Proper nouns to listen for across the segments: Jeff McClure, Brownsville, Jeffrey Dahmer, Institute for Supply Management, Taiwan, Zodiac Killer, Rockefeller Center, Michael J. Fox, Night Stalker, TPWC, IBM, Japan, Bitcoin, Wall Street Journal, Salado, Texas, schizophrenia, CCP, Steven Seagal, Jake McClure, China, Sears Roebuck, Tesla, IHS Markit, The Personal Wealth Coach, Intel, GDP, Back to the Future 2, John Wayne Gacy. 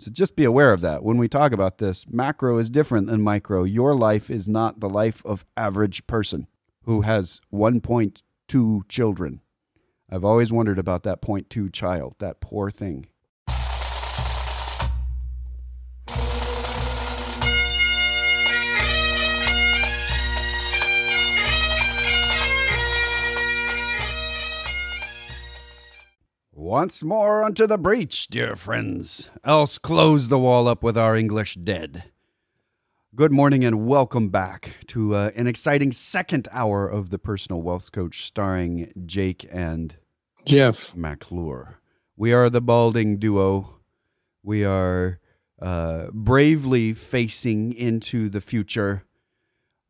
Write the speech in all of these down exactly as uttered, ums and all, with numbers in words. So just be aware of that. When we talk about this, macro is different than micro. Your life is not the life of average person who has one point two children. I've always wondered about that point two child, that poor thing. Once more unto the breach, dear friends, else close the wall up with our English dead. Good morning and welcome back to uh, an exciting second hour of The Personal Wealth Coach, starring Jake and Jeff McClure. We are the balding duo. We are uh, bravely facing into the future.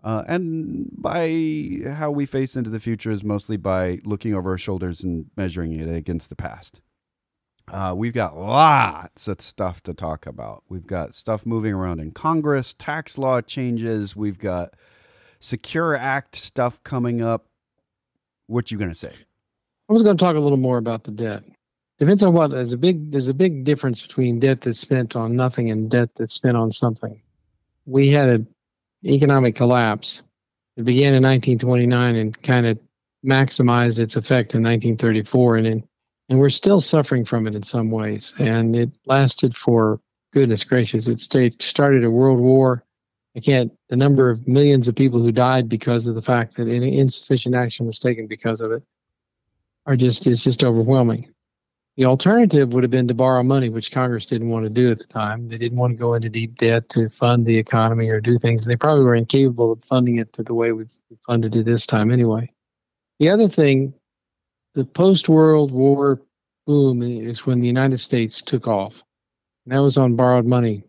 Uh, and by how we face into the future is mostly by looking over our shoulders and measuring it against the past. Uh, we've got lots of stuff to talk about. We've got stuff moving around in Congress, tax law changes. We've got Secure Act stuff coming up. What you going to say? I was going to talk a little more about the debt. Depends on what. There's a big, there's a big difference between debt that's spent on nothing and debt that's spent on something. We had a economic collapse. It began in nineteen twenty-nine and kind of maximized its effect in nineteen thirty-four, and in, and we're still suffering from it in some ways. And it lasted for, goodness gracious, it stayed, started a world war. I can't, the number of millions of people who died because of the fact that insufficient action was taken because of it are just, it's just overwhelming. The alternative would have been to borrow money, which Congress didn't want to do at the time. They didn't want to go into deep debt to fund the economy or do things. They probably were incapable of funding it to the way we've funded it this time anyway. The other thing, the post-World War boom is when the United States took off. And that was on borrowed money.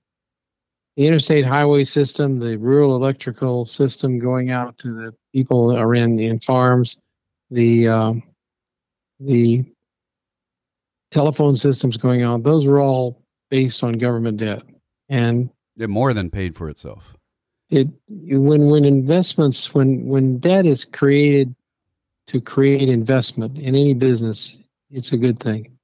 The interstate highway system, the rural electrical system going out to the people that are in, in farms, the um, the... telephone systems going on, those were all based on government debt. And it more than paid for itself. It when when investments, when when debt is created to create investment in any business, it's a good thing.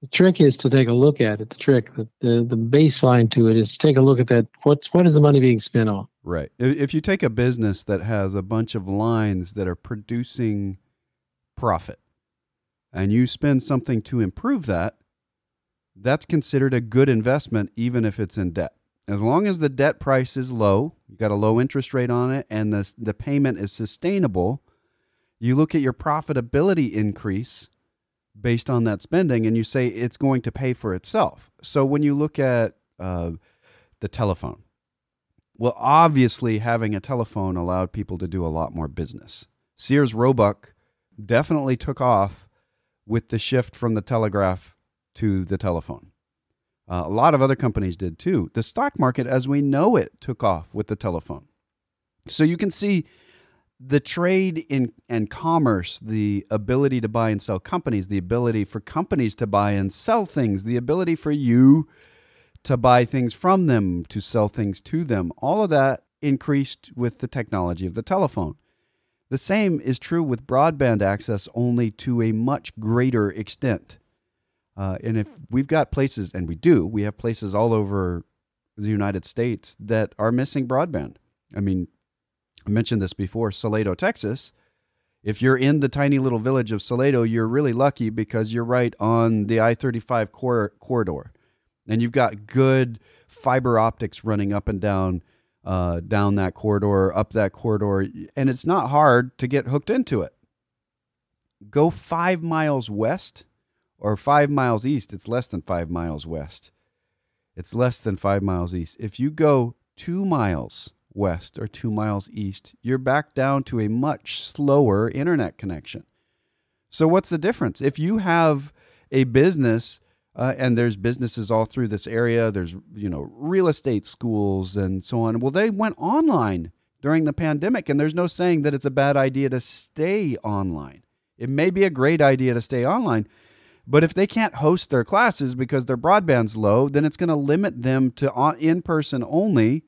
The trick is to take a look at it. The trick, the the, the baseline to it is to take a look at that. What's what is the money being spent on? Right. If you take a business that has a bunch of lines that are producing profit, and you spend something to improve that, that's considered a good investment, even if it's in debt. As long as the debt price is low, you've got a low interest rate on it, and the, the payment is sustainable, you look at your profitability increase based on that spending, and you say it's going to pay for itself. So when you look at uh, the telephone, well, obviously having a telephone allowed people to do a lot more business. Sears Roebuck definitely took off with the shift from the telegraph to the telephone. Uh, a lot of other companies did too. The stock market, as we know it, took off with the telephone. So you can see the trade in and commerce, the ability to buy and sell companies, the ability for companies to buy and sell things, the ability for you to buy things from them, to sell things to them, all of that increased with the technology of the telephone. The same is true with broadband access, only to a much greater extent. Uh, and if we've got places, and we do, we have places all over the United States that are missing broadband. I mean, I mentioned this before, Salado, Texas. If you're in the tiny little village of Salado, you're really lucky because you're right on the I thirty-five cor- corridor. And you've got good fiber optics running up and down Uh, down that corridor, up that corridor, and it's not hard to get hooked into it. Go five miles west or five miles east. It's less than five miles west. It's less than five miles east. If you go two miles west or two miles east, you're back down to a much slower internet connection. So what's the difference? If you have a business Uh, and there's businesses all through this area. There's, you know, real estate schools and so on. Well, they went online during the pandemic, and there's no saying that it's a bad idea to stay online. It may be a great idea to stay online, but if they can't host their classes because their broadband's low, then it's going to limit them to in-person only,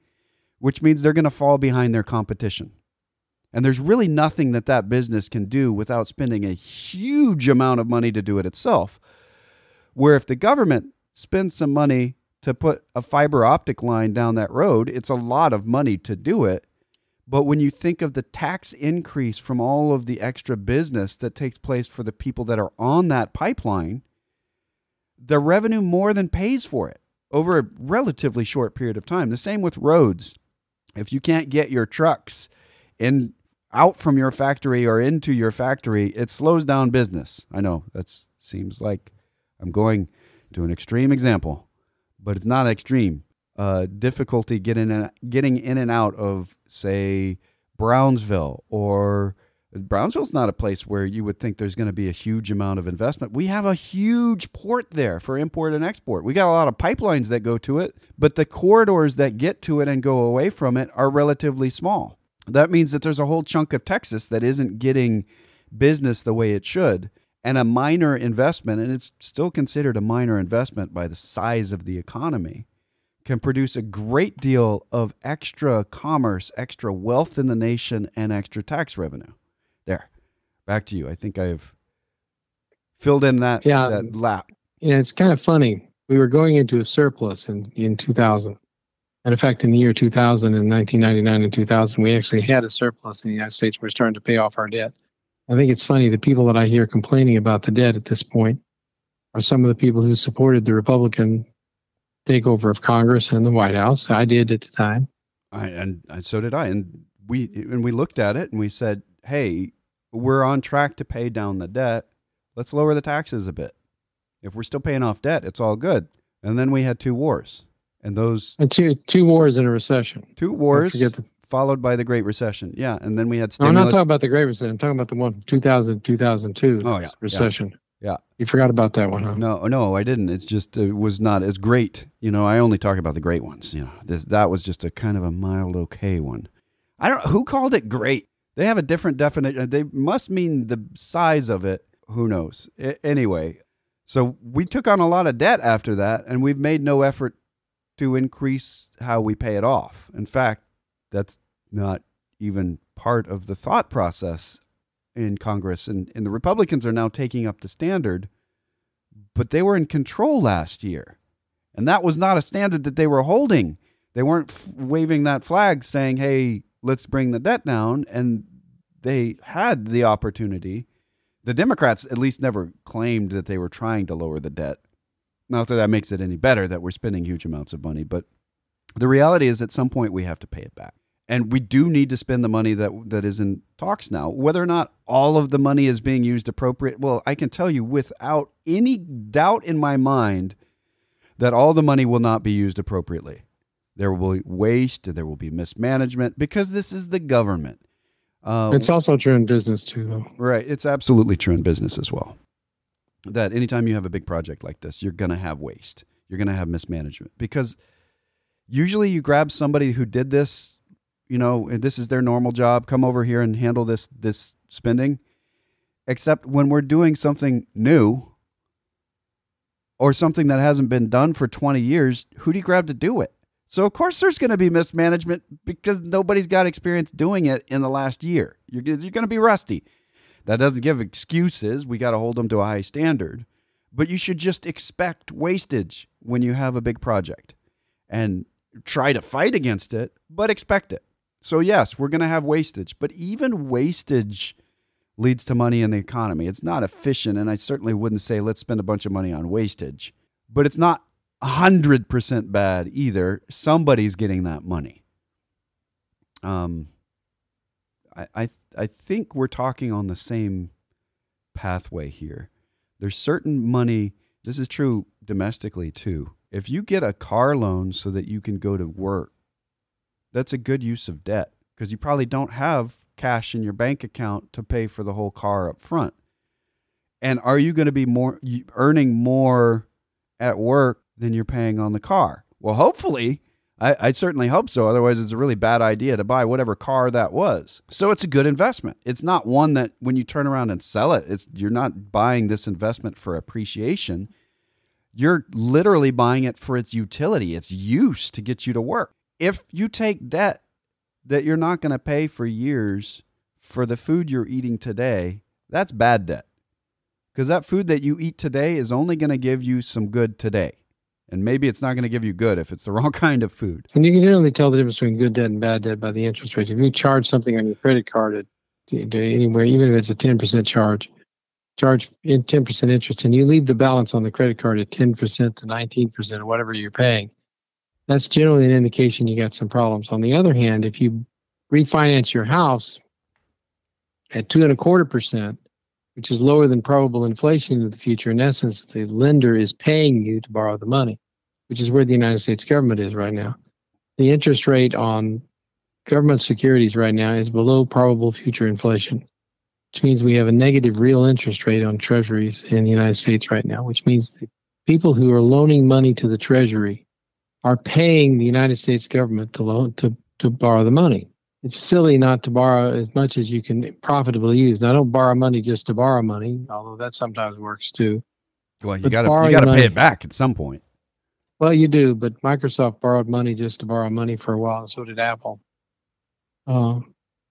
which means they're going to fall behind their competition. And there's really nothing that that business can do without spending a huge amount of money to do it itself. Where if the government spends some money to put a fiber optic line down that road. It's a lot of money to do it. But when you think of the tax increase from all of the extra business that takes place for the people that are on that pipeline, the revenue more than pays for it over a relatively short period of time. The same with roads. If you can't get your trucks in out from your factory or into your factory, it slows down business. I know that seems like I'm going to an extreme example, but it's not extreme. Uh, difficulty getting in, getting in and out of, say, Brownsville, or Brownsville's not a place where you would think there's going to be a huge amount of investment. We have a huge port there for import and export. We got a lot of pipelines that go to it, but the corridors that get to it and go away from it are relatively small. That means that there's a whole chunk of Texas that isn't getting business the way it should, and a minor investment, and it's still considered a minor investment by the size of the economy, can produce a great deal of extra commerce, extra wealth in the nation, and extra tax revenue. There, back to you. I think I've filled in that, yeah, that lap. Yeah, you know, it's kind of funny. We were going into a surplus in, in two thousand. And in fact, in the year two thousand, in nineteen ninety-nine and two thousand, we actually had a surplus in the United States. We're starting to pay off our debt. I think it's funny, the people that I hear complaining about the debt at this point are some of the people who supported the Republican takeover of Congress and the White House. I did at the time. I, and, and so did I. And we and we looked at it and we said, hey, we're on track to pay down the debt. Let's lower the taxes a bit. If we're still paying off debt, it's all good. And then we had two wars. And those... And two, two wars and a recession. Two wars the, followed by the Great Recession. Yeah, and then we had stimulus. No, I'm not talking about the Great Recession. I'm talking about the one from two thousand to two thousand two oh, yeah, recession. Yeah. Yeah. You forgot about that one, huh? No, no, I didn't. It's just, it was not as great. You know, I only talk about the great ones. You know, this, that was just a kind of a mild, okay one. I don't, who called it great? They have a different definition. They must mean the size of it. Who knows? I, anyway, so we took on a lot of debt after that, and we've made no effort to increase how we pay it off. In fact, that's not even part of the thought process in Congress, and, and the Republicans are now taking up the standard, but they were in control last year. And that was not a standard that they were holding. They weren't f- waving that flag saying, hey, let's bring the debt down. And they had the opportunity. The Democrats at least never claimed that they were trying to lower the debt. Not that that makes it any better that we're spending huge amounts of money, but the reality is at some point we have to pay it back. And we do need to spend the money that that is in talks now. Whether or not all of the money is being used appropriate, well, I can tell you without any doubt in my mind that all the money will not be used appropriately. There will be waste, there will be mismanagement, because this is the government. Uh, it's also true in business too, though. Right. It's absolutely true in business as well. That anytime you have a big project like this, you're going to have waste. You're going to have mismanagement. Because usually you grab somebody who did this, you know, this is their normal job, come over here and handle this this spending. Except when we're doing something new or something that hasn't been done for twenty years, who do you grab to do it? So, of course, there's going to be mismanagement because nobody's got experience doing it in the last year. You're, you're going to be rusty. That doesn't give excuses. We got to hold them to a high standard. But you should just expect wastage when you have a big project and try to fight against it, but expect it. So yes, we're going to have wastage, but even wastage leads to money in the economy. It's not efficient, and I certainly wouldn't say let's spend a bunch of money on wastage, but it's not one hundred percent bad either. Somebody's getting that money. Um, I, I, I think we're talking on the same pathway here. There's certain money, this is true domestically too. If you get a car loan so that you can go to work, that's a good use of debt because you probably don't have cash in your bank account to pay for the whole car up front. And are you going to be more earning more at work than you're paying on the car? Well, hopefully, I, I certainly hope so. Otherwise, it's a really bad idea to buy whatever car that was. So it's a good investment. It's not one that when you turn around and sell it, it's you're not buying this investment for appreciation. You're literally buying it for its utility, its use to get you to work. If you take debt that you're not going to pay for years for the food you're eating today, that's bad debt. Because that food that you eat today is only going to give you some good today. And maybe it's not going to give you good if it's the wrong kind of food. And you can generally tell the difference between good debt and bad debt by the interest rate. If you charge something on your credit card at, to anywhere, even if it's a ten percent charge, charge in ten percent interest, and you leave the balance on the credit card at ten percent to nineteen percent or whatever you're paying, that's generally an indication you got some problems. On the other hand, if you refinance your house at two and a quarter percent, which is lower than probable inflation in the future. In essence, the lender is paying you to borrow the money, which is where the United States government is right now. The interest rate on government securities right now is below probable future inflation, which means we have a negative real interest rate on treasuries in the United States right now, which means the people who are loaning money to the treasury are paying the United States government to loan, to, to borrow the money. It's silly not to borrow as much as you can profitably use. Now, don't borrow money just to borrow money, although that sometimes works too. Well, you got to pay it back at some point. Well, you do, but Microsoft borrowed money just to borrow money for a while, and so did Apple. Uh,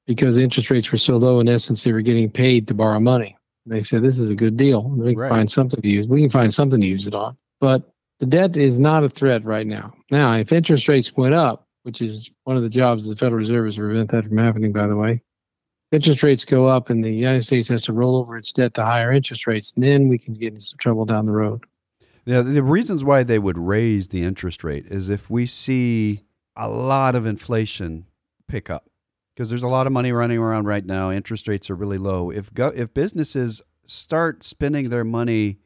because interest rates were so low, in essence, they were getting paid to borrow money. They said, this is a good deal. We can right. find something to use. We can find something to use it on. But the debt is not a threat right now. Now, if interest rates went up, which is one of the jobs of the Federal Reserve is to prevent that from happening, by the way. Interest rates go up and the United States has to roll over its debt to higher interest rates, and then we can get into some trouble down the road. Now, the reasons why they would raise the interest rate is if we see a lot of inflation pick up, because there's a lot of money running around right now. Interest rates are really low. If go- if businesses start spending their money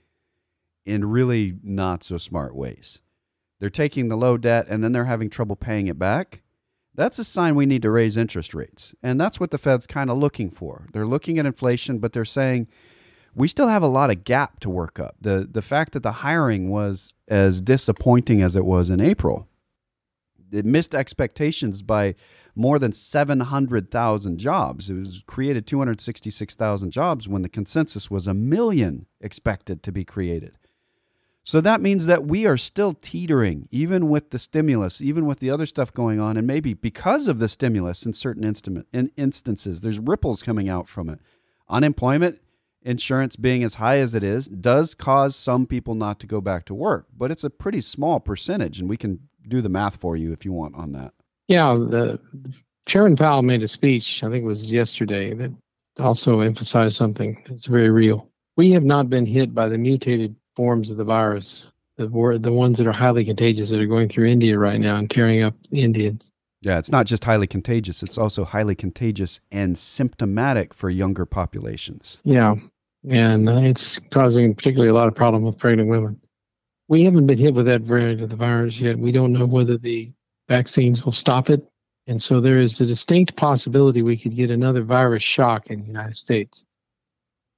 in really not so smart ways, they're taking the low debt and then they're having trouble paying it back. That's a sign we need to raise interest rates. And that's what the Fed's kind of looking for. They're looking at inflation, but they're saying we still have a lot of gap to work up. The the fact that the hiring was as disappointing as it was in April, it missed expectations by more than seven hundred thousand jobs. It was created two hundred sixty-six thousand jobs when the consensus was a million expected to be created. So that means that we are still teetering, even with the stimulus, even with the other stuff going on, and maybe because of the stimulus in certain instance, in instances, there's ripples coming out from it. Unemployment insurance being as high as it is does cause some people not to go back to work, but it's a pretty small percentage, and we can do the math for you if you want on that. Yeah, the, Chairman Powell made a speech, I think it was yesterday, that also emphasized something that's very real. We have not been hit by the mutated forms of the virus, the the ones that are highly contagious that are going through India right now and tearing up Indians. Yeah, it's not just highly contagious. It's also highly contagious and symptomatic for younger populations. Yeah, and it's causing particularly a lot of problem with pregnant women. We haven't been hit with that variant of the virus yet. We don't know whether the vaccines will stop it. And so there is a distinct possibility we could get another virus shock in the United States.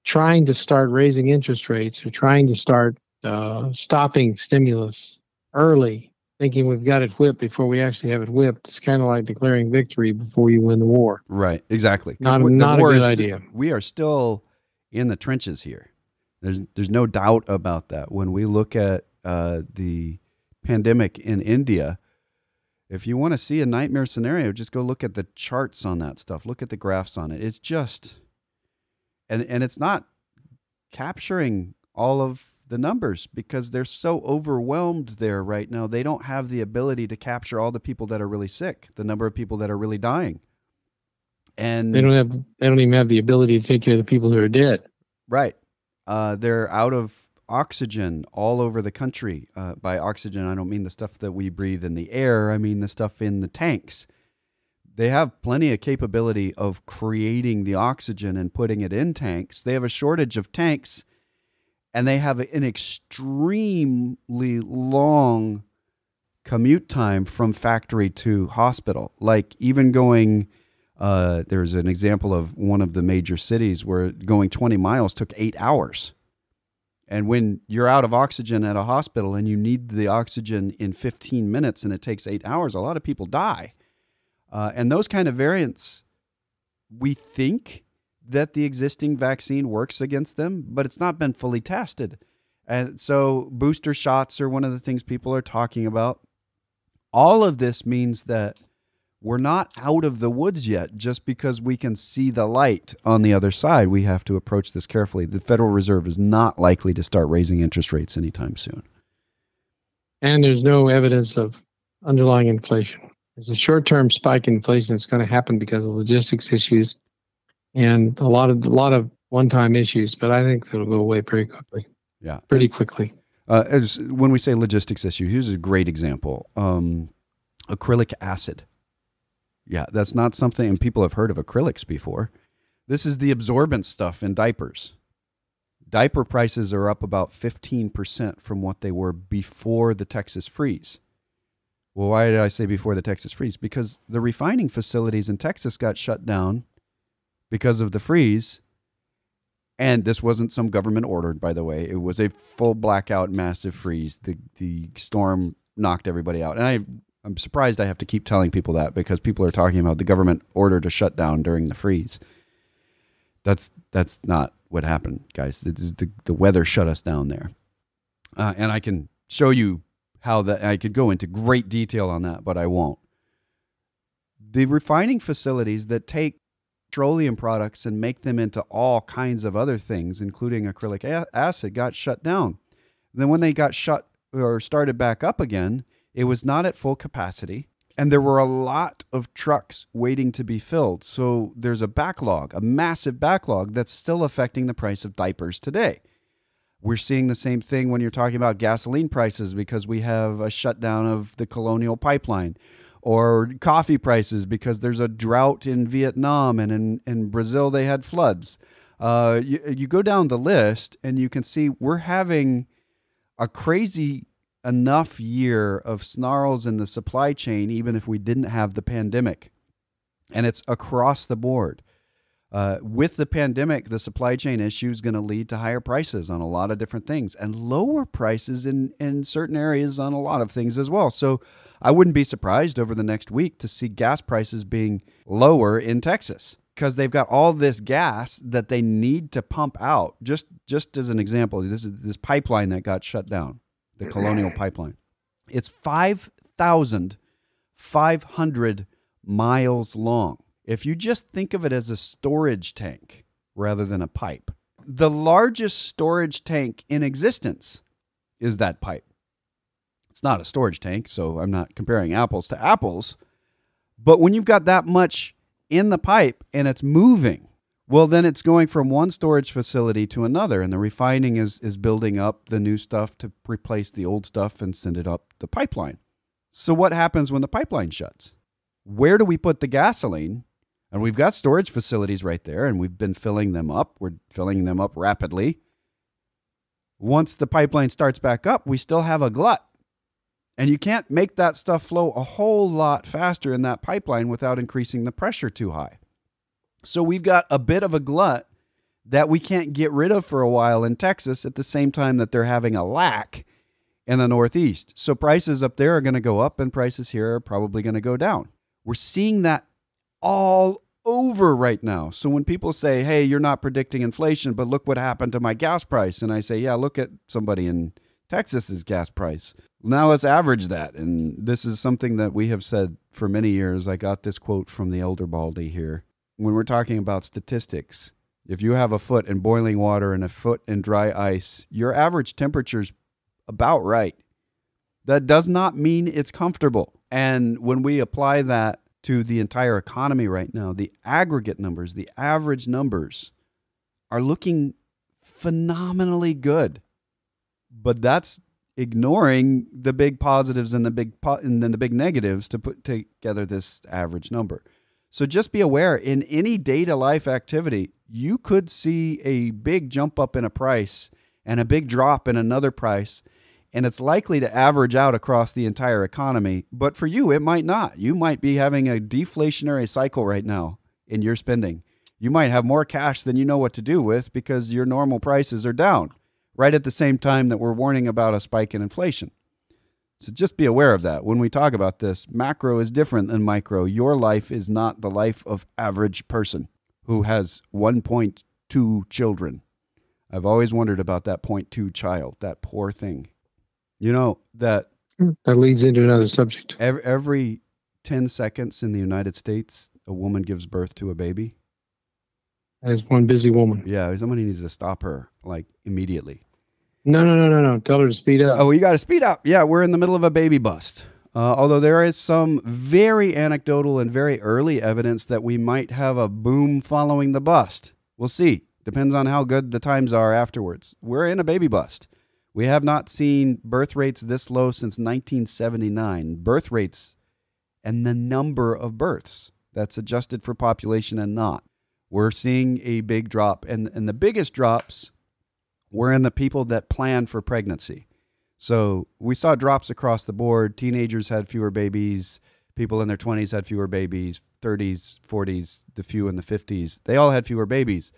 Trying to start raising interest rates or trying to start uh, stopping stimulus early, thinking we've got it whipped before we actually have it whipped. It's kind of like declaring victory before you win the war. Right, exactly. Not, not a good idea. St- we are still in the trenches here. There's, there's no doubt about that. When we look at uh, the pandemic in India, if you want to see a nightmare scenario, just go look at the charts on that stuff. Look at the graphs on it. It's just... And and it's not capturing all of the numbers because they're so overwhelmed there right now. They don't have the ability to capture all the people that are really sick, the number of people that are really dying. And they don't have they don't even have the ability to take care of the people who are dead. Right. Uh, they're out of oxygen all over the country. Uh, by oxygen, I don't mean the stuff that we breathe in the air. I mean the stuff in the tanks. They have plenty of capability of creating the oxygen and putting it in tanks. They have a shortage of tanks, and they have an extremely long commute time from factory to hospital. Like even going, uh, there's an example of one of the major cities where going twenty miles took eight hours. And when you're out of oxygen at a hospital and you need the oxygen in fifteen minutes and it takes eight hours, a lot of people die. Uh, and those kind of variants, we think that the existing vaccine works against them, but it's not been fully tested. And so booster shots are one of the things people are talking about. All of this means that we're not out of the woods yet just because we can see the light on the other side. We have to approach this carefully. The Federal Reserve is not likely to start raising interest rates anytime soon. and there's no evidence of underlying inflation. There's a short-term spike in inflation that's going to happen because of logistics issues and a lot of a lot of one-time issues, but I think it'll go away pretty quickly. Yeah, pretty quickly. Uh, as when we say logistics issue, here's a great example: um, acrylic acid. Yeah, that's not something, and people have heard of acrylics before. This is the absorbent stuff in diapers. Diaper prices are up about fifteen percent from what they were before the Texas freeze. Well, why did I say before the Texas freeze? Because the refining facilities in Texas got shut down because of the freeze. And this wasn't some government ordered, by the way. It was a full blackout, massive freeze. The the storm knocked everybody out. And I, I'm surprised I have to keep telling people that because people are talking about the government ordered a shutdown during the freeze. That's that's not what happened, guys. The, the, the weather shut us down there. Uh, and I can show you how that, I could go into great detail on that, but I won't. The refining facilities that take petroleum products and make them into all kinds of other things, including acrylic a- acid, got shut down. Then when they got shut or started back up again, it was not at full capacity. And there were a lot of trucks waiting to be filled. So there's a backlog, a massive backlog that's still affecting the price of diapers today. We're seeing the same thing when you're talking about gasoline prices because we have a shutdown of the Colonial Pipeline, or coffee prices because there's a drought in Vietnam, and in, in Brazil they had floods. Uh, you, you go down the list and you can see we're having a crazy enough year of snarls in the supply chain, even if we didn't have the pandemic. And it's across the board. Uh, with the pandemic, the supply chain issue is going to lead to higher prices on a lot of different things and lower prices in, in certain areas on a lot of things as well. So I wouldn't be surprised over the next week to see gas prices being lower in Texas because they've got all this gas that they need to pump out. Just just as an example, this is this pipeline that got shut down, the Colonial Pipeline. It's five thousand five hundred miles long. If you just think of it as a storage tank rather than a pipe, the largest storage tank in existence is that pipe. It's not a storage tank, so I'm not comparing apples to apples. But when you've got that much in the pipe and it's moving, well, then it's going from one storage facility to another, and the refining is, is building up the new stuff to replace the old stuff and send it up the pipeline. So what happens when the pipeline shuts? Where do we put the gasoline? And we've got storage facilities right there, and we've been filling them up. We're filling them up rapidly. Once the pipeline starts back up, we still have a glut. And you can't make that stuff flow a whole lot faster in that pipeline without increasing the pressure too high. So we've got a bit of a glut that we can't get rid of for a while in Texas at the same time that they're having a lack in the Northeast. So prices up there are going to go up, and prices here are probably going to go down. We're seeing that all over right now. So when people say, hey, you're not predicting inflation, but look what happened to my gas price. And I say, yeah, look at somebody in Texas's gas price. Now let's average that. And this is something that we have said for many years. I got this quote from the elder Baldy here. When we're talking about statistics, if you have a foot in boiling water and a foot in dry ice, your average temperature's about right. That does not mean it's comfortable. And when we apply that to the entire economy right now, the aggregate numbers, the average numbers are looking phenomenally good. But that's ignoring the big positives and the big po- and then the big negatives to put together this average number. So just be aware, in any day-to-life activity, you could see a big jump up in a price and a big drop in another price. And it's likely to average out across the entire economy. But for you, it might not. You might be having a deflationary cycle right now in your spending. You might have more cash than you know what to do with because your normal prices are down right at the same time that we're warning about a spike in inflation. So just be aware of that. When we talk about this, macro is different than micro. Your life is not the life of average person who has one point two children. I've always wondered about that zero point two child, that poor thing. You know, that that leads into another subject. Every, every ten seconds in the United States, a woman gives birth to a baby. That is one busy woman. Yeah, somebody needs to stop her, like, immediately. No, no, no, no, no. Tell her to speed up. Oh, you got to speed up. Yeah, we're in the middle of a baby bust. Uh, although there is some very anecdotal and very early evidence that we might have a boom following the bust. We'll see. Depends on how good the times are afterwards. We're in a baby bust. We have not seen birth rates this low since nineteen seventy-nine. Birth rates and the number of births that's adjusted for population and not. We're seeing a big drop. And, and the biggest drops were in the people that plan for pregnancy. So we saw drops across the board. Teenagers had fewer babies. People in their twenties had fewer babies, thirties, forties, the few in the fifties. They all had fewer babies.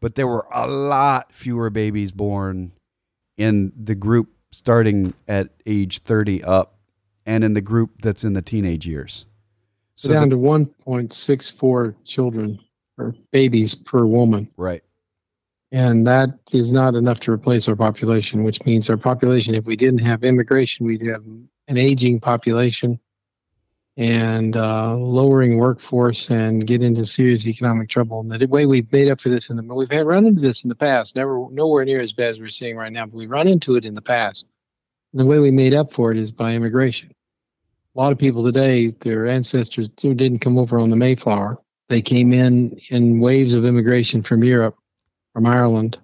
But there were a lot fewer babies born in the group starting at age thirty up and in the group that's in the teenage years. So down the, to one point six four children or babies per woman. Right. And that is not enough to replace our population, which means our population, if we didn't have immigration, we'd have an aging population and uh, lowering workforce and get into serious economic trouble. And the way we've made up for this in the we've had run into this in the past, never nowhere near as bad as we're seeing right now, but we run into it in the past. And the way we made up for it is by immigration. A lot of people today, their ancestors didn't come over on the Mayflower. They came in in waves of immigration from Europe, from Ireland,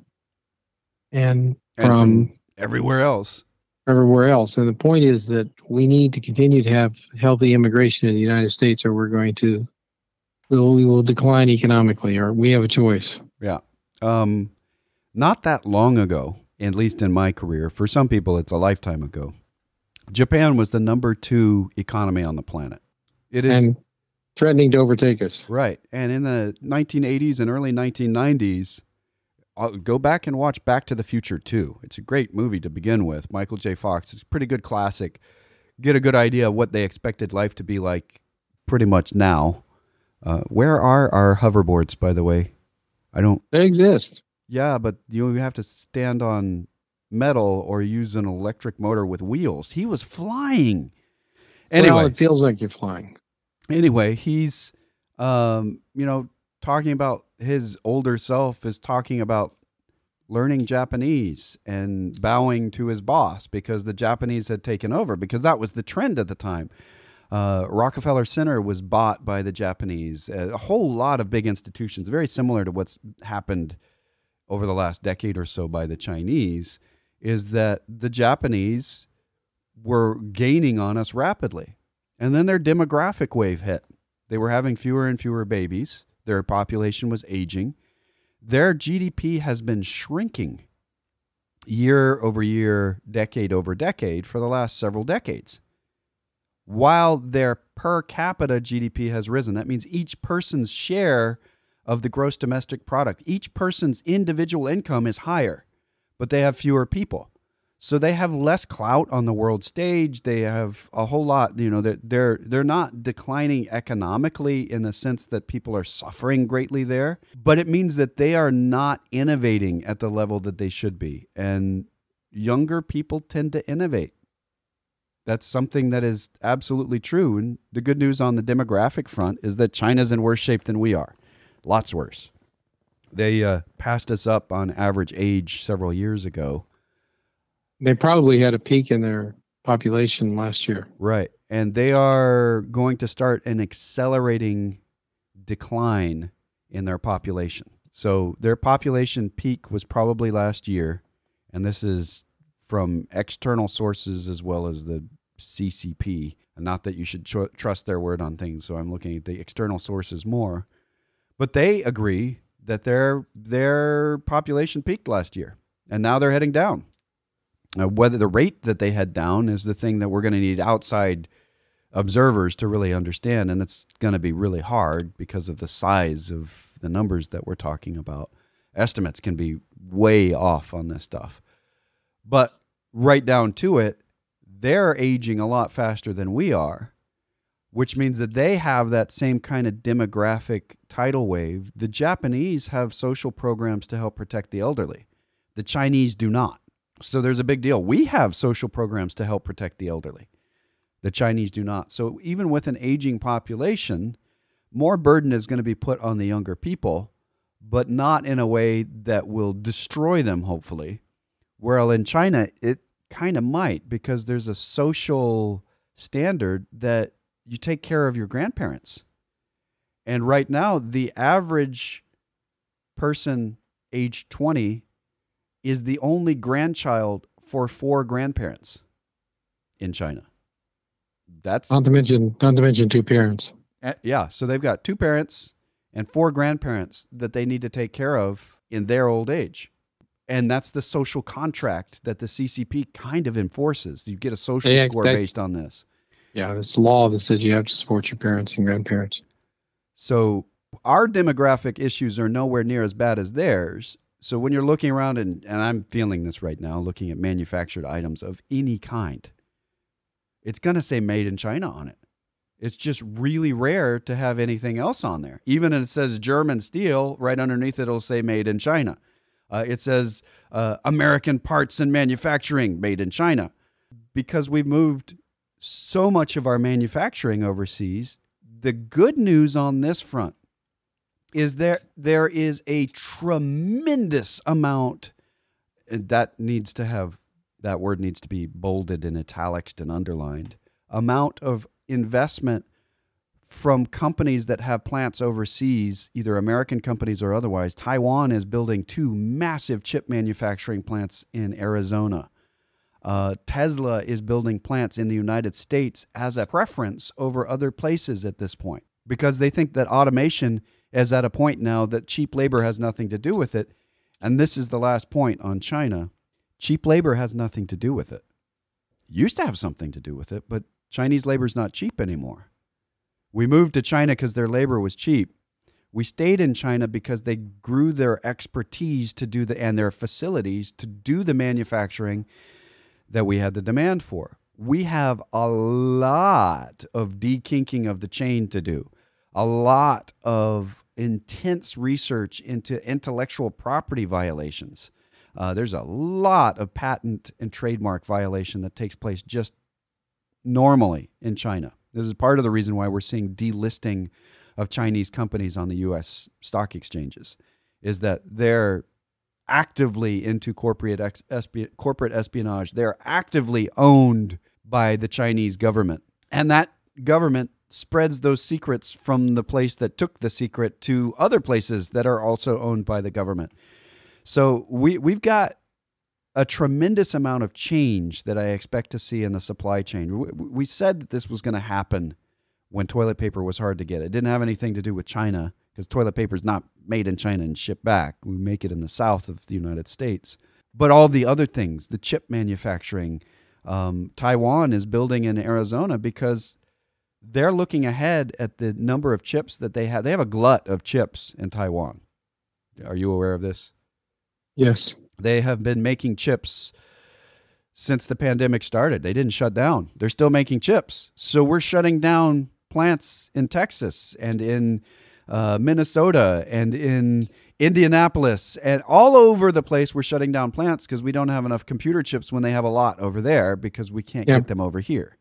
and from, and from everywhere else. Everywhere else. And the point is that we need to continue to have healthy immigration in the United States, or we're going to, we'll, we will decline economically, or we have a choice. Yeah. Um, not that long ago, at least in my career, for some people it's a lifetime ago, Japan was the number two economy on the planet. It is and threatening to overtake us. Right. And in the nineteen eighties and early nineteen nineties, I'll go back and watch Back to the Future two. It's a great movie to begin with. Michael J. Fox. It's a pretty good classic. Get a good idea of what they expected life to be like pretty much now. Uh, where are our hoverboards, by the way? I don't... They exist. Yeah, but you have to stand on metal or use an electric motor with wheels. He was flying. Anyway, well, it feels like you're flying. Anyway, he's, um, you know, talking about his older self is talking about learning Japanese and bowing to his boss because the Japanese had taken over, because that was the trend at the time. Uh, Rockefeller Center was bought by the Japanese, a whole lot of big institutions, very similar to what's happened over the last decade or so by the Chinese, is that the Japanese were gaining on us rapidly. And then their demographic wave hit. They were having fewer and fewer babies. Their population was aging. Their G D P has been shrinking year over year, decade over decade for the last several decades, while their per capita G D P has risen. That means each person's share of the gross domestic product, each person's individual income is higher, but they have fewer people. So they have less clout on the world stage. They have a whole lot, you know, they're, they're, they're not declining economically in the sense that people are suffering greatly there, but it means that they are not innovating at the level that they should be. And younger people tend to innovate. That's something that is absolutely true. And the good news on the demographic front is that China's in worse shape than we are. Lots worse. They uh, passed us up on average age several years ago. They probably had a peak in their population last year. Right. And they are going to start an accelerating decline in their population. So their population peak was probably last year. And this is from external sources as well as the C C P. And not that you should tr- trust their word on things. So I'm looking at the external sources more. But they agree that their their population peaked last year. And now they're heading down. Uh, whether the rate that they head down is the thing that we're going to need outside observers to really understand, and it's going to be really hard because of the size of the numbers that we're talking about. Estimates can be way off on this stuff. But right down to it, they're aging a lot faster than we are, which means that they have that same kind of demographic tidal wave. The Japanese have social programs to help protect the elderly. The Chinese do not. So there's a big deal. We have social programs to help protect the elderly. The Chinese do not. So even with an aging population, more burden is going to be put on the younger people, but not in a way that will destroy them, hopefully, Well, in China, it kind of might, because there's a social standard that you take care of your grandparents. And right now, the average person age twenty is the only grandchild for four grandparents in China. That's not to mention, not to mention two parents. Yeah. So they've got two parents and four grandparents that they need to take care of in their old age. And that's the social contract that the C C P kind of enforces. You get a social they, score they, based on this. Yeah, there's a law that says you have to support your parents and grandparents. So our demographic issues are nowhere near as bad as theirs. So when you're looking around, and, and I'm feeling this right now, looking at manufactured items of any kind, it's going to say made in China on it. It's just really rare to have anything else on there. Even if it says German steel, right underneath it, it'll say made in China. Uh, it says uh, American parts and manufacturing made in China, because we've moved so much of our manufacturing overseas. The good news on this front is there there is a tremendous amount, and that needs to have, that word needs to be bolded and italicized and underlined, amount of investment from companies that have plants overseas, either American companies or otherwise. Taiwan is building two massive chip manufacturing plants in Arizona. Uh, Tesla is building plants in the United States as a preference over other places at this point, because they think that automation is at a point now that cheap labor has nothing to do with it. And this is the last point on China. Cheap labor has nothing to do with it. Used to have something to do with it, but Chinese labor is not cheap anymore. We moved to China because their labor was cheap. We stayed in China because they grew their expertise to do the, and their facilities to do the manufacturing that we had the demand for. We have a lot of de-kinking of the chain to do, a lot of intense research into intellectual property violations. Uh, there's a lot of patent and trademark violation that takes place just normally in China. This is part of the reason why we're seeing delisting of Chinese companies on the U S stock exchanges, is that they're actively into corporate ex- esp- corporate espionage. They're actively owned by the Chinese government. And that government spreads those secrets from the place that took the secret to other places that are also owned by the government. So we, we've got a tremendous amount of change that I expect to see in the supply chain. We, we said that this was going to happen when toilet paper was hard to get. It didn't have anything to do with China, because toilet paper is not made in China and shipped back. We make it in the south of the United States. But all the other things, the chip manufacturing, um, Taiwan is building in Arizona because they're looking ahead at the number of chips that they have. They have a glut of chips in Taiwan. Are you aware of this? Yes. They have been making chips since the pandemic started. They didn't shut down. They're still making chips. So we're shutting down plants in Texas and in uh, Minnesota and in Indianapolis and all over the place. We're shutting down plants because we don't have enough computer chips when they have a lot over there, because we can't yeah. get them over here.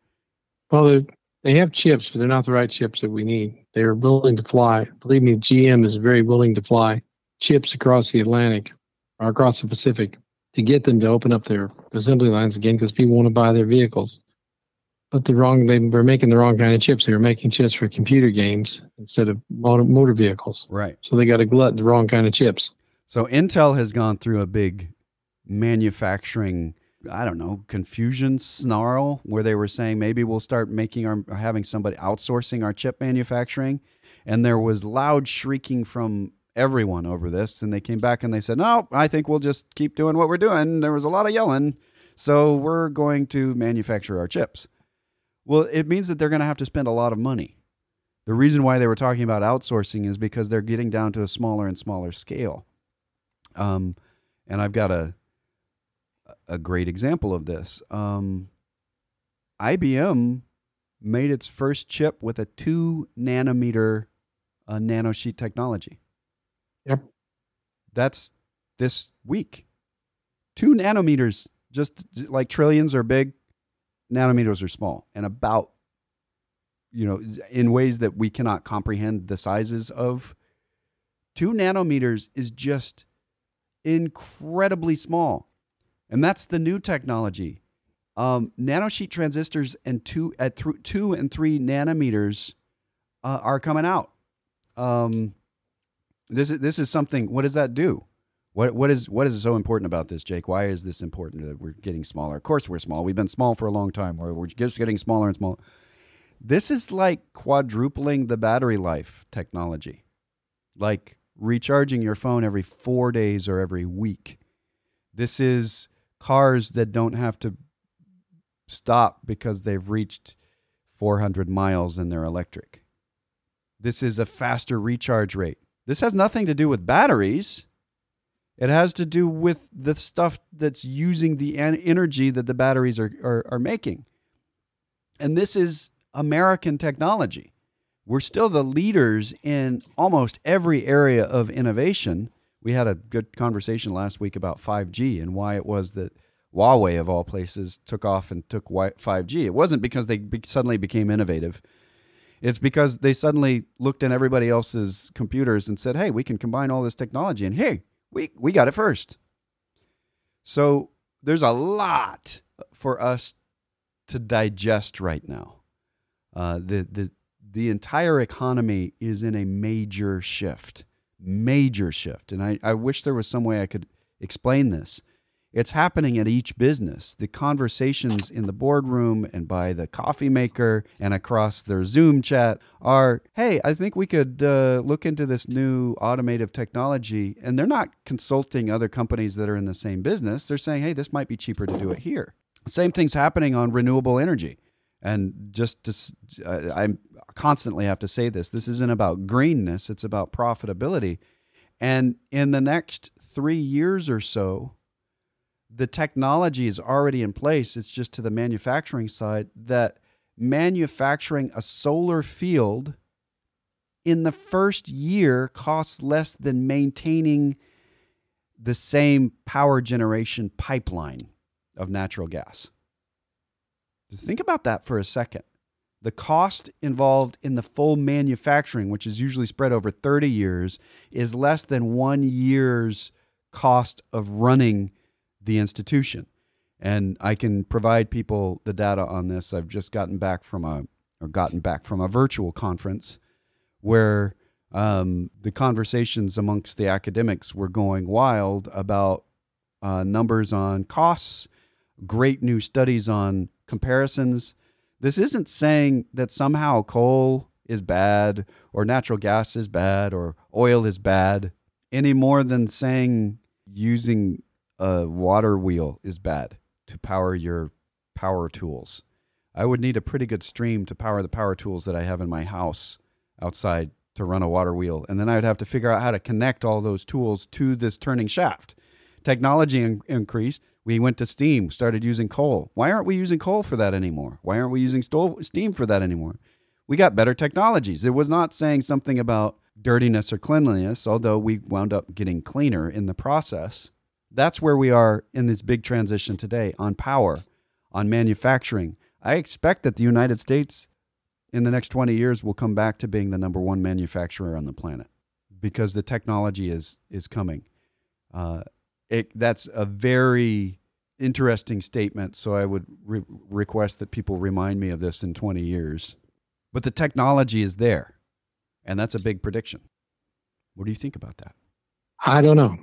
Well, they have chips, but they're not the right chips that we need. They are willing to fly. Believe me, G M is very willing to fly chips across the Atlantic or across the Pacific to get them to open up their assembly lines again, because people want to buy their vehicles. But the wrong, they were making the wrong kind of chips. They were making chips for computer games instead of motor, motor vehicles. Right. So they got a glut, the wrong kind of chips. So Intel has gone through a big manufacturing, I don't know, confusion snarl, where they were saying maybe we'll start making our, having somebody outsourcing our chip manufacturing. And there was loud shrieking from everyone over this. And they came back and they said, no, I think we'll just keep doing what we're doing. There was a lot of yelling. So we're going to manufacture our chips. Well, it means that they're going to have to spend a lot of money. The reason why they were talking about outsourcing is because they're getting down to a smaller and smaller scale. Um, and I've got a, a great example of this. Um, I B M made its first chip with a two nanometer uh, nanosheet technology. Yep. That's this week. Two nanometers, just like trillions are big, nanometers are small, and about, you know, in ways that we cannot comprehend the sizes of. Two nanometers is just incredibly small. And that's the new technology. Um, nanosheet transistors and two at th- two and three nanometers uh, are coming out. Um, this is this is something. What does that do? What what is what is so important about this, Jake? Why is this important that we're getting smaller? Of course, we're small. We've been small for a long time. Or we're just getting smaller and smaller. This is like quadrupling the battery life technology, like recharging your phone every four days or every week. This is cars that don't have to stop because they've reached four hundred miles and they're electric. This is a faster recharge rate. This has nothing to do with batteries. It has to do with the stuff that's using the energy that the batteries are, are, are making. And this is American technology. We're still the leaders in almost every area of innovation. We had a good conversation last week about five G and why it was that Huawei, of all places, took off and took five G. It wasn't because they suddenly became innovative. It's because they suddenly looked at everybody else's computers and said, hey, we can combine all this technology, and hey, we, we got it first. So there's a lot for us to digest right now. Uh, the, the, the entire economy is in a major shift, major shift. And I, I wish there was some way I could explain this. It's happening at each business. The conversations in the boardroom and by the coffee maker and across their Zoom chat are, hey, I think we could uh, look into this new automative technology. And they're not consulting other companies that are in the same business. They're saying, hey, this might be cheaper to do it here. Same thing's happening on renewable energy. And just to, uh, I constantly have to say this, this isn't about greenness. It's about profitability. And in the next three years or so, the technology is already in place. It's just to the manufacturing side that manufacturing a solar field in the first year costs less than maintaining the same power generation pipeline of natural gas. Think about that for a second. The cost involved in the full manufacturing, which is usually spread over thirty years, is less than one year's cost of running the institution. And I can provide people the data on this. I've just gotten back from a or gotten back from a virtual conference where um, the conversations amongst the academics were going wild about uh, numbers on costs, great new studies on comparisons. This isn't saying that somehow coal is bad or natural gas is bad or oil is bad any more than saying using a water wheel is bad to power your power tools. I would need a pretty good stream to power the power tools that I have in my house outside to run a water wheel. And then I would have to figure out how to connect all those tools to this turning shaft. Technology in- increased. We went to steam, started using coal. Why aren't we using coal for that anymore? Why aren't we using sto- steam for that anymore? We got better technologies. It was not saying something about dirtiness or cleanliness, although we wound up getting cleaner in the process. That's where we are in this big transition today on power, on manufacturing. I expect that the United States in the next twenty years will come back to being the number one manufacturer on the planet because the technology is is coming. Uh, it, that's a very interesting statement, so I would re- request that people remind me of this in twenty years. But the technology is there, and that's a big prediction. What do you think about that? I don't know.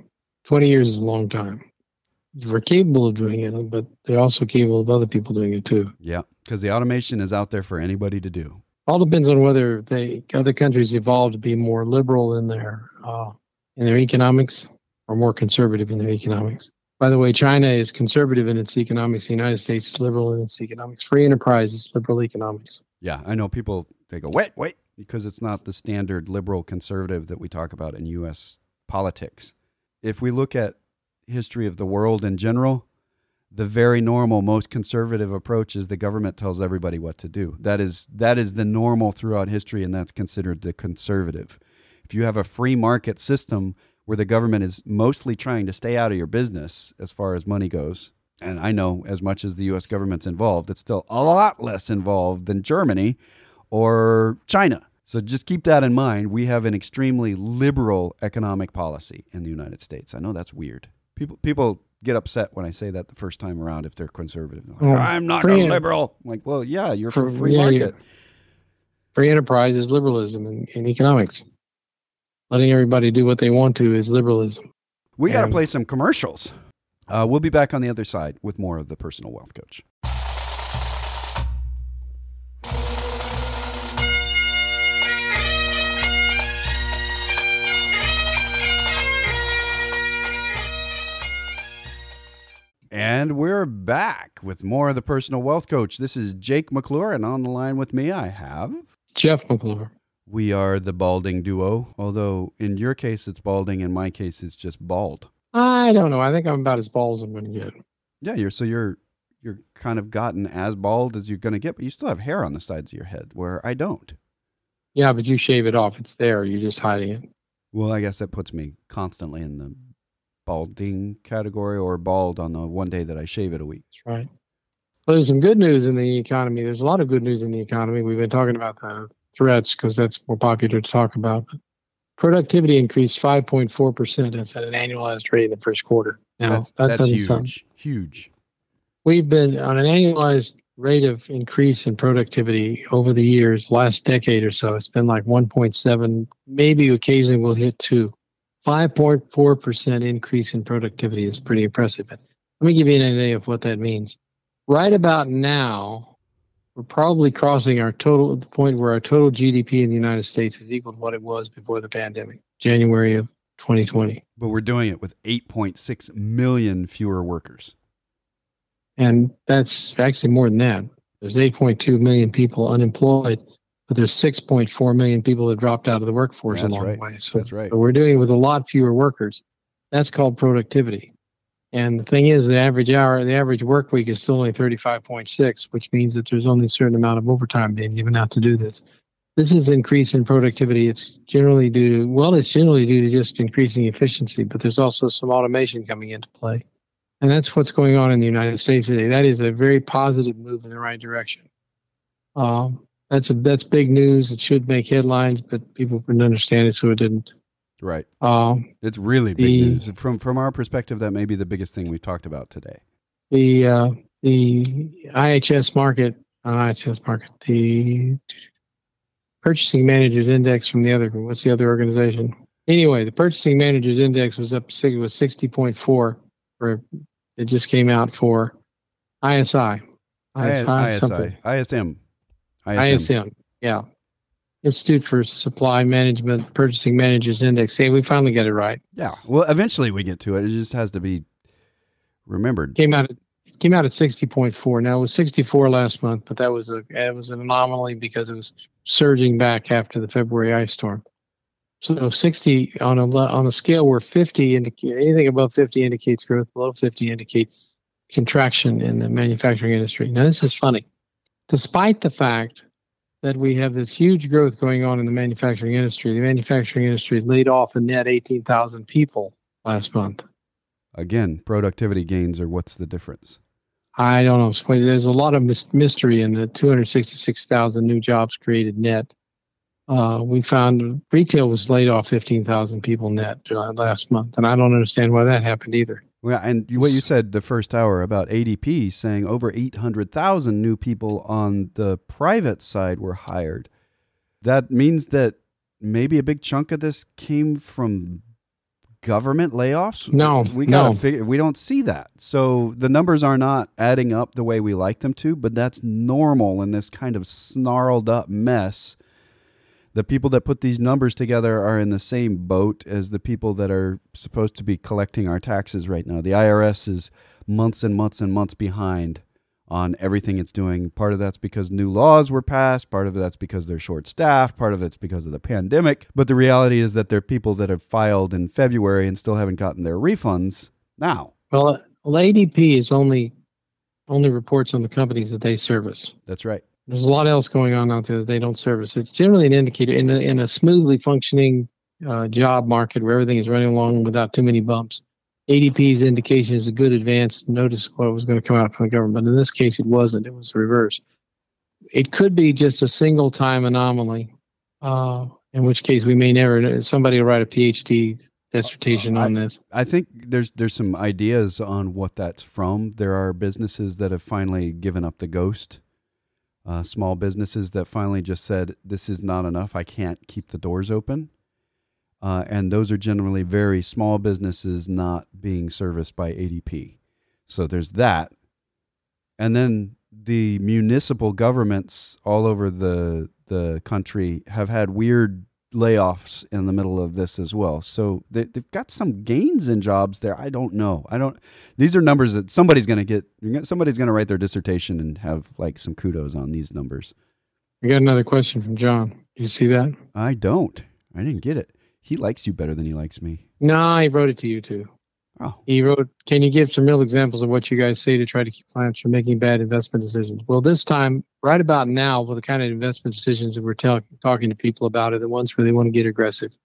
twenty years is a long time. We're capable of doing it, but they're also capable of other people doing it too. Yeah, because the automation is out there for anybody to do. All depends on whether they other countries evolve to be more liberal in their uh, in their economics or more conservative in their economics. By the way, China is conservative in its economics. The United States is liberal in its economics. Free enterprise is liberal economics. Yeah, I know people, they go, wait, wait, because it's not the standard liberal conservative that we talk about in U S politics. If we look at history of the world in general, the very normal, most conservative approach is the government tells everybody what to do. That is that is the normal throughout history, and that's considered the conservative. If you have a free market system where the government is mostly trying to stay out of your business as far as money goes, and I know as much as the U S government's involved, it's still a lot less involved than Germany or China. So just keep that in mind. We have an extremely liberal economic policy in the United States. I know that's weird. People people get upset when I say that the first time around if they're conservative. Like, well, I'm not a liberal. I'm like, well, yeah, you're for free yeah, market. Free enterprise is liberalism in, in economics. Letting everybody do what they want to is liberalism. We got to play some commercials. Uh, we'll be back on the other side with more of The Personal Wealth Coach. And we're back with more of The Personal Wealth Coach. This is Jake McClure, and on the line with me, I have... Jeff McClure. We are the balding duo, although in your case, it's balding. In my case, it's just bald. I don't know. I think I'm about as bald as I'm going to get. Yeah, you're so you're you're kind of gotten as bald as you're going to get, but you still have hair on the sides of your head where I don't. Yeah, but you shave it off. It's there. You're just hiding it. Well, I guess that puts me constantly in the balding category, or bald on the one day that I shave it a week. That's right. Well, there's some good news in the economy. There's a lot of good news in the economy. We've been talking about the threats because that's more popular to talk about. Productivity increased five point four percent. That's at an annualized rate in the first quarter. Now, that's, that that's huge. Sound, huge. We've been on an annualized rate of increase in productivity over the years, last decade or so. It's been like one point seven, maybe occasionally we'll hit two. five point four percent increase in productivity is pretty impressive. But let me give you an idea of what that means. Right about now, we're probably crossing our total, the point where our total G D P in the United States is equal to what it was before the pandemic, January of twenty twenty. But we're doing it with eight point six million fewer workers. And that's actually more than that. There's eight point two million people unemployed. But there's six point four million people that dropped out of the workforce that's along right. the way. So, that's right. so we're doing it with a lot fewer workers. That's called productivity. And the thing is, the average hour, the average work week is still only thirty-five point six, which means that there's only a certain amount of overtime being given out to do this. This is increase in productivity. It's generally due to, well, it's generally due to just increasing efficiency, but there's also some automation coming into play. And that's what's going on in the United States today. That is a very positive move in the right direction. Um, That's a, that's big news. It should make headlines, but people couldn't understand it, so it didn't. Right. Um, it's really big the, news. From from our perspective, that may be the biggest thing we've talked about today. The uh, the I H S Markit, uh, I H S Markit, the Purchasing Managers Index from the other, what's the other organization? Anyway, the Purchasing Managers Index was up, it was sixty point four, or it just came out for I S I. I S I, I S I something. I S M. I S M. I S M, yeah. Institute for Supply Management, Purchasing Managers Index. Hey, we finally got it right. Yeah. Well, eventually we get to it. It just has to be remembered. Came out at, came out at sixty point four. Now, it was sixty-four last month, but that was a it was an anomaly because it was surging back after the February ice storm. So sixty on a on a scale where fifty indica- anything above fifty indicates growth, below fifty indicates contraction in the manufacturing industry. Now, this is funny. Despite the fact that we have this huge growth going on in the manufacturing industry, the manufacturing industry laid off a net eighteen thousand people last month. Again, productivity gains, or what's the difference? I don't know. There's a lot of mystery in the two hundred sixty-six thousand new jobs created net. Uh, we found retail was laid off fifteen thousand people net last month, and I don't understand why that happened either. Well, and what you said the first hour about A D P saying over eight hundred thousand new people on the private side were hired. That means that maybe a big chunk of this came from government layoffs? No, we got to no. figure, we don't see that. So the numbers are not adding up the way we like them to, but that's normal in this kind of snarled up mess. The people that put these numbers together are in the same boat as the people that are supposed to be collecting our taxes right now. The I R S is months and months and months behind on everything it's doing. Part of that's because new laws were passed. Part of that's because they're short-staffed. Part of it's because of the pandemic. But the reality is that there are people that have filed in February and still haven't gotten their refunds now. Well, well A D P is only, only reports on the companies that they service. That's right. There's a lot else going on out there that they don't service. It's generally an indicator in a, in a smoothly functioning uh, job market where everything is running along without too many bumps. A D P's indication is a good advance notice of what was going to come out from the government. In this case, it wasn't. It was the reverse. It could be just a single-time anomaly, uh, in which case we may never – somebody will write a P H D dissertation uh, I, on this. I think there's there's some ideas on what that's from. There are businesses that have finally given up the ghost. Uh, small businesses that finally just said, this is not enough. I can't keep the doors open. Uh, and those are generally very small businesses not being serviced by A D P. So there's that. And then the municipal governments all over the the country have had weird layoffs in the middle of this as well. So they, they've got some gains in jobs there. I don't know. I don't, these are numbers that somebody's going to get, somebody's going to write their dissertation and have like some kudos on these numbers. We got another question from John. Did you see that? I don't. I didn't get it. He likes you better than he likes me. Nah, he wrote it to you too. Oh. He wrote, can you give some real examples of what you guys say to try to keep clients from making bad investment decisions? Well, this time, right about now, with the kind of investment decisions that we're tell, talking to people about are the ones where they want to get aggressive.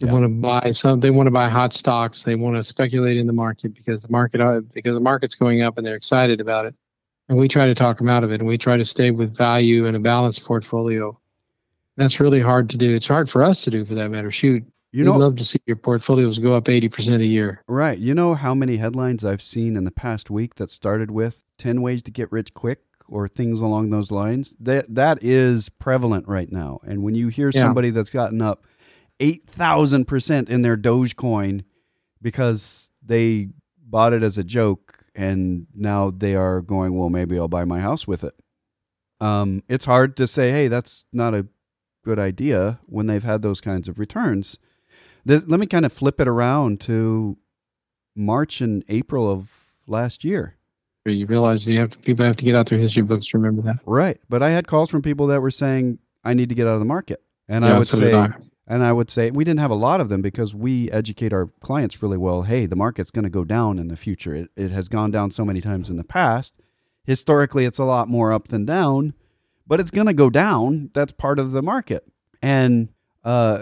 They yeah. want to buy some. They want to buy hot stocks. They want to speculate in the market because the market because the market's going up and they're excited about it. And we try to talk them out of it. And we try to stay with value and a balanced portfolio. That's really hard to do. It's hard for us to do, for that matter. Shoot, you know, we'd love to see your portfolios go up eighty percent a year. Right. You know how many headlines I've seen in the past week that started with ten ways to get rich quick or things along those lines? That That is prevalent right now. And when you hear yeah. somebody that's gotten up eight thousand percent in their Dogecoin because they bought it as a joke and now they are going, well, maybe I'll buy my house with it. Um, it's hard to say, hey, that's not a good idea when they've had those kinds of returns. This, let me kind of flip it around to March and April of last year. You realize you have to, people have to get out their history books to remember that. Right. But I had calls from people that were saying, I need to get out of the market. And yeah, I would so say, I. and I would say, we didn't have a lot of them because we educate our clients really well. Hey, the market's going to go down in the future. It, it has gone down so many times in the past. Historically, it's a lot more up than down. But it's going to go down. That's part of the market. And uh,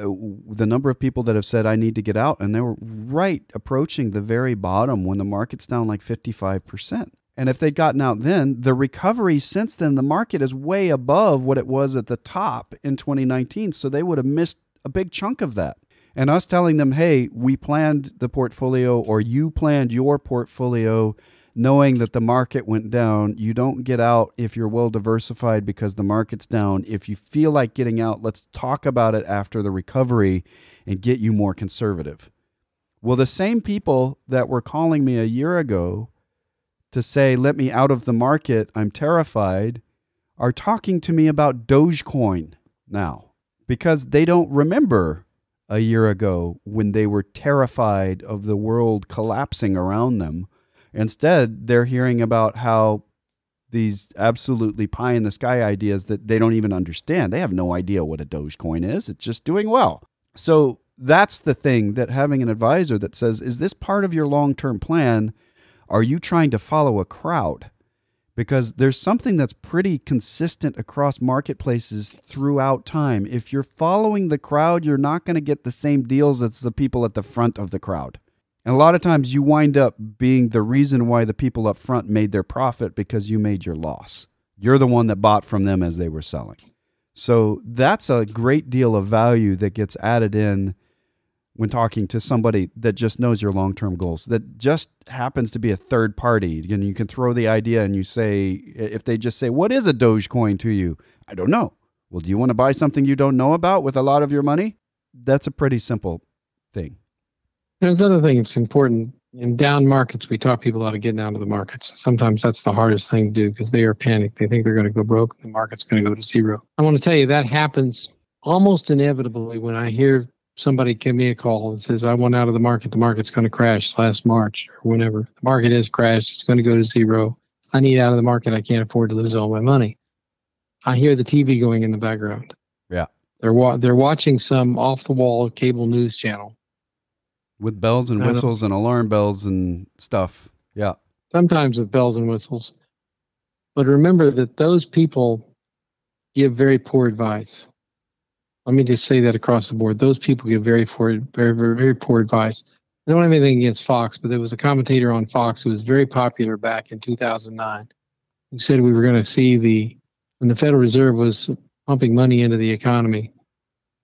the number of people that have said, I need to get out, and they were right approaching the very bottom when the market's down like fifty-five percent. And if they'd gotten out then, the recovery since then, the market is way above what it was at the top in twenty nineteen. So they would have missed a big chunk of that. And us telling them, hey, we planned the portfolio, or you planned your portfolio knowing that the market went down. You don't get out if you're well diversified because the market's down. If you feel like getting out, let's talk about it after the recovery and get you more conservative. Well, the same people that were calling me a year ago to say, let me out of the market, I'm terrified, are talking to me about Dogecoin now because they don't remember a year ago when they were terrified of the world collapsing around them. Instead, they're hearing about how these absolutely pie-in-the-sky ideas that they don't even understand. They have no idea what a Dogecoin is. It's just doing well. So that's the thing, that having an advisor that says, is this part of your long-term plan? Are you trying to follow a crowd? Because there's something that's pretty consistent across marketplaces throughout time. If you're following the crowd, you're not going to get the same deals as the people at the front of the crowd. And a lot of times you wind up being the reason why the people up front made their profit because you made your loss. You're the one that bought from them as they were selling. So that's a great deal of value that gets added in when talking to somebody that just knows your long-term goals, that just happens to be a third party. And you can throw the idea and you say, if they just say, what is a Dogecoin to you? I don't know. Well, do you want to buy something you don't know about with a lot of your money? That's a pretty simple thing. There's another thing that's important. In down markets, we taught people how to get out of the markets. Sometimes that's the hardest thing to do because they are panicked. They think they're going to go broke. The market's going to go to zero. I want to tell you that happens almost inevitably when I hear somebody give me a call and says, I want out of the market. The market's going to crash last March or whenever. The market has crashed. It's going to go to zero. I need out of the market. I can't afford to lose all my money. I hear the T V going in the background. Yeah. They're, wa- they're watching some off-the-wall cable news channel. With bells and whistles and alarm bells and stuff. Yeah. Sometimes with bells and whistles. But remember that those people give very poor advice. Let me just say that across the board. Those people give very poor, very, very, very poor advice. I don't have anything against Fox, but there was a commentator on Fox who was very popular back in two thousand nine who said we were going to see the, when the Federal Reserve was pumping money into the economy,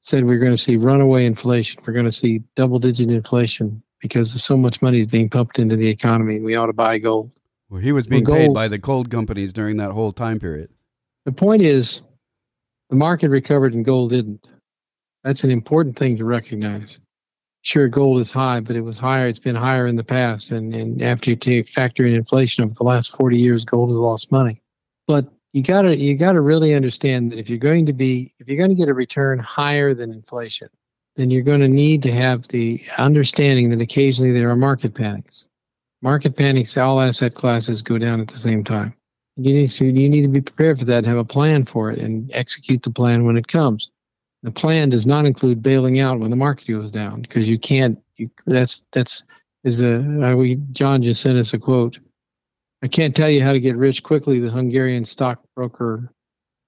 said we're going to see runaway inflation. We're going to see double-digit inflation because so much money is being pumped into the economy. We ought to buy gold. Well, he was being well, paid gold, by the gold companies during that whole time period. The point is, the market recovered and gold didn't. That's an important thing to recognize. Sure, gold is high, but it was higher. It's been higher in the past. And, and after you take factor in inflation over the last forty years, gold has lost money. But you gotta you gotta really understand that if you're going to be if you're going to get a return higher than inflation, then you're going to need to have the understanding that occasionally there are market panics. Market panics, all asset classes go down at the same time. You need to, you need to be prepared for that, have a plan for it, and execute the plan when it comes. The plan does not include bailing out when the market goes down, because you can't. You, that's that's is a we John just sent us a quote. I can't tell you how to get rich quickly. The Hungarian stockbroker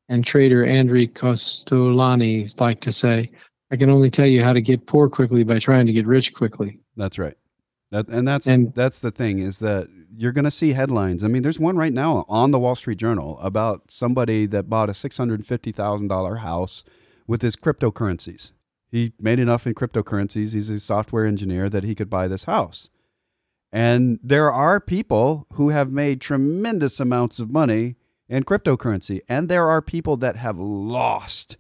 and trader Andrei Kostolani like to say, "I can only tell you how to get poor quickly by trying to get rich quickly." That's right. That and that's and, that's the thing is that you're going to see headlines. I mean, there's one right now on the Wall Street Journal about somebody that bought a six hundred fifty thousand dollars house with his cryptocurrencies. He made enough in cryptocurrencies. He's a software engineer that he could buy this house. And there are people who have made tremendous amounts of money in cryptocurrency. And there are people that have lost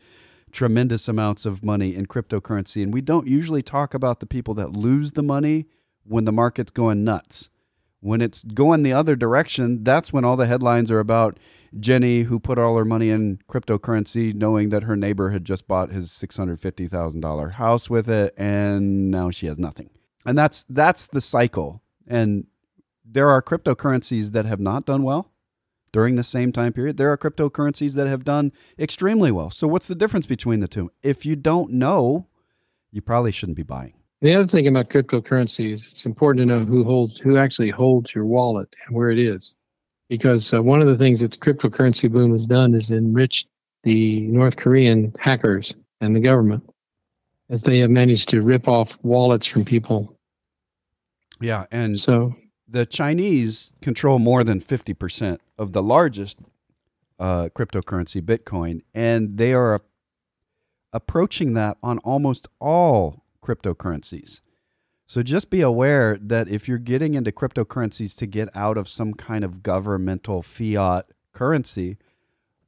tremendous amounts of money in cryptocurrency. And we don't usually talk about the people that lose the money when the market's going nuts. When it's going the other direction, that's when all the headlines are about Jenny who put all her money in cryptocurrency knowing that her neighbor had just bought his six hundred fifty thousand dollars house with it, and now she has nothing. And that's that's the cycle. And there are cryptocurrencies that have not done well during the same time period. There are cryptocurrencies that have done extremely well. So what's the difference between the two? If you don't know, you probably shouldn't be buying. The other thing about cryptocurrency is it's important to know who holds, who actually holds your wallet and where it is, because uh, one of the things that the cryptocurrency boom has done is enriched the North Korean hackers and the government, as they have managed to rip off wallets from people. Yeah, and so the Chinese control more than fifty percent of the largest uh, cryptocurrency, Bitcoin, and they are approaching that on almost all cryptocurrencies. So just be aware that if you're getting into cryptocurrencies to get out of some kind of governmental fiat currency,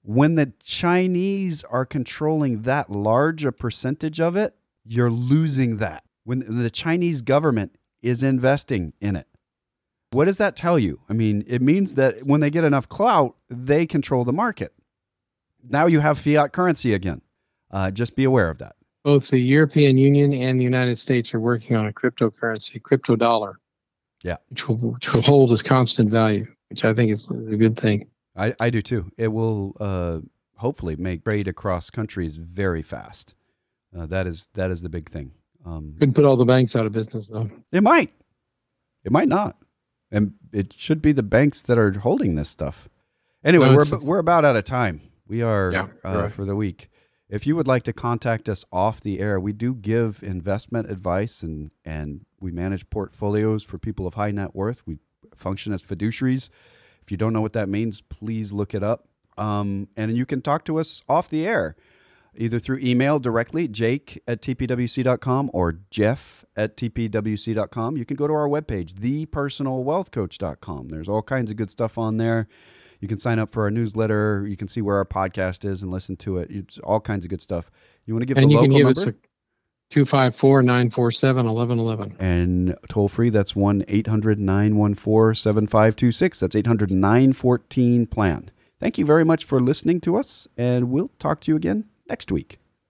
when the Chinese are controlling that large a percentage of it, you're losing that. When the Chinese government is investing in it. What does that tell you? I mean, it means that when they get enough clout, they control the market. Now you have fiat currency again. Uh, just be aware of that. Both the European Union and the United States are working on a cryptocurrency, crypto dollar, yeah, which will, which will hold its constant value, which I think is a good thing. I, I do too. It will uh, hopefully make trade across countries very fast. Uh, that is that is the big thing. Um, Could put all the banks out of business, though. It might. It might not. And it should be the banks that are holding this stuff. Anyway, no, we're we're about out of time. We are yeah, uh, right. for the week. If you would like to contact us off the air, we do give investment advice and, and we manage portfolios for people of high net worth. We function as fiduciaries. If you don't know what that means, please look it up. Um, and you can talk to us off the air, either through email directly, jake at t p w c dot com or jeff at t p w c dot com. You can go to our webpage, the personal wealth coach dot com. There's all kinds of good stuff on there. You can sign up for our newsletter. You can see where our podcast is and listen to it. It's all kinds of good stuff. You want to give and the local number? And you can give number? Us two five four, nine four seven, one one one one. And toll free, that's one eight hundred, nine one four, seven five two six. That's eight hundred, nine one four, P L A N. Thank you very much for listening to us, and we'll talk to you again next week.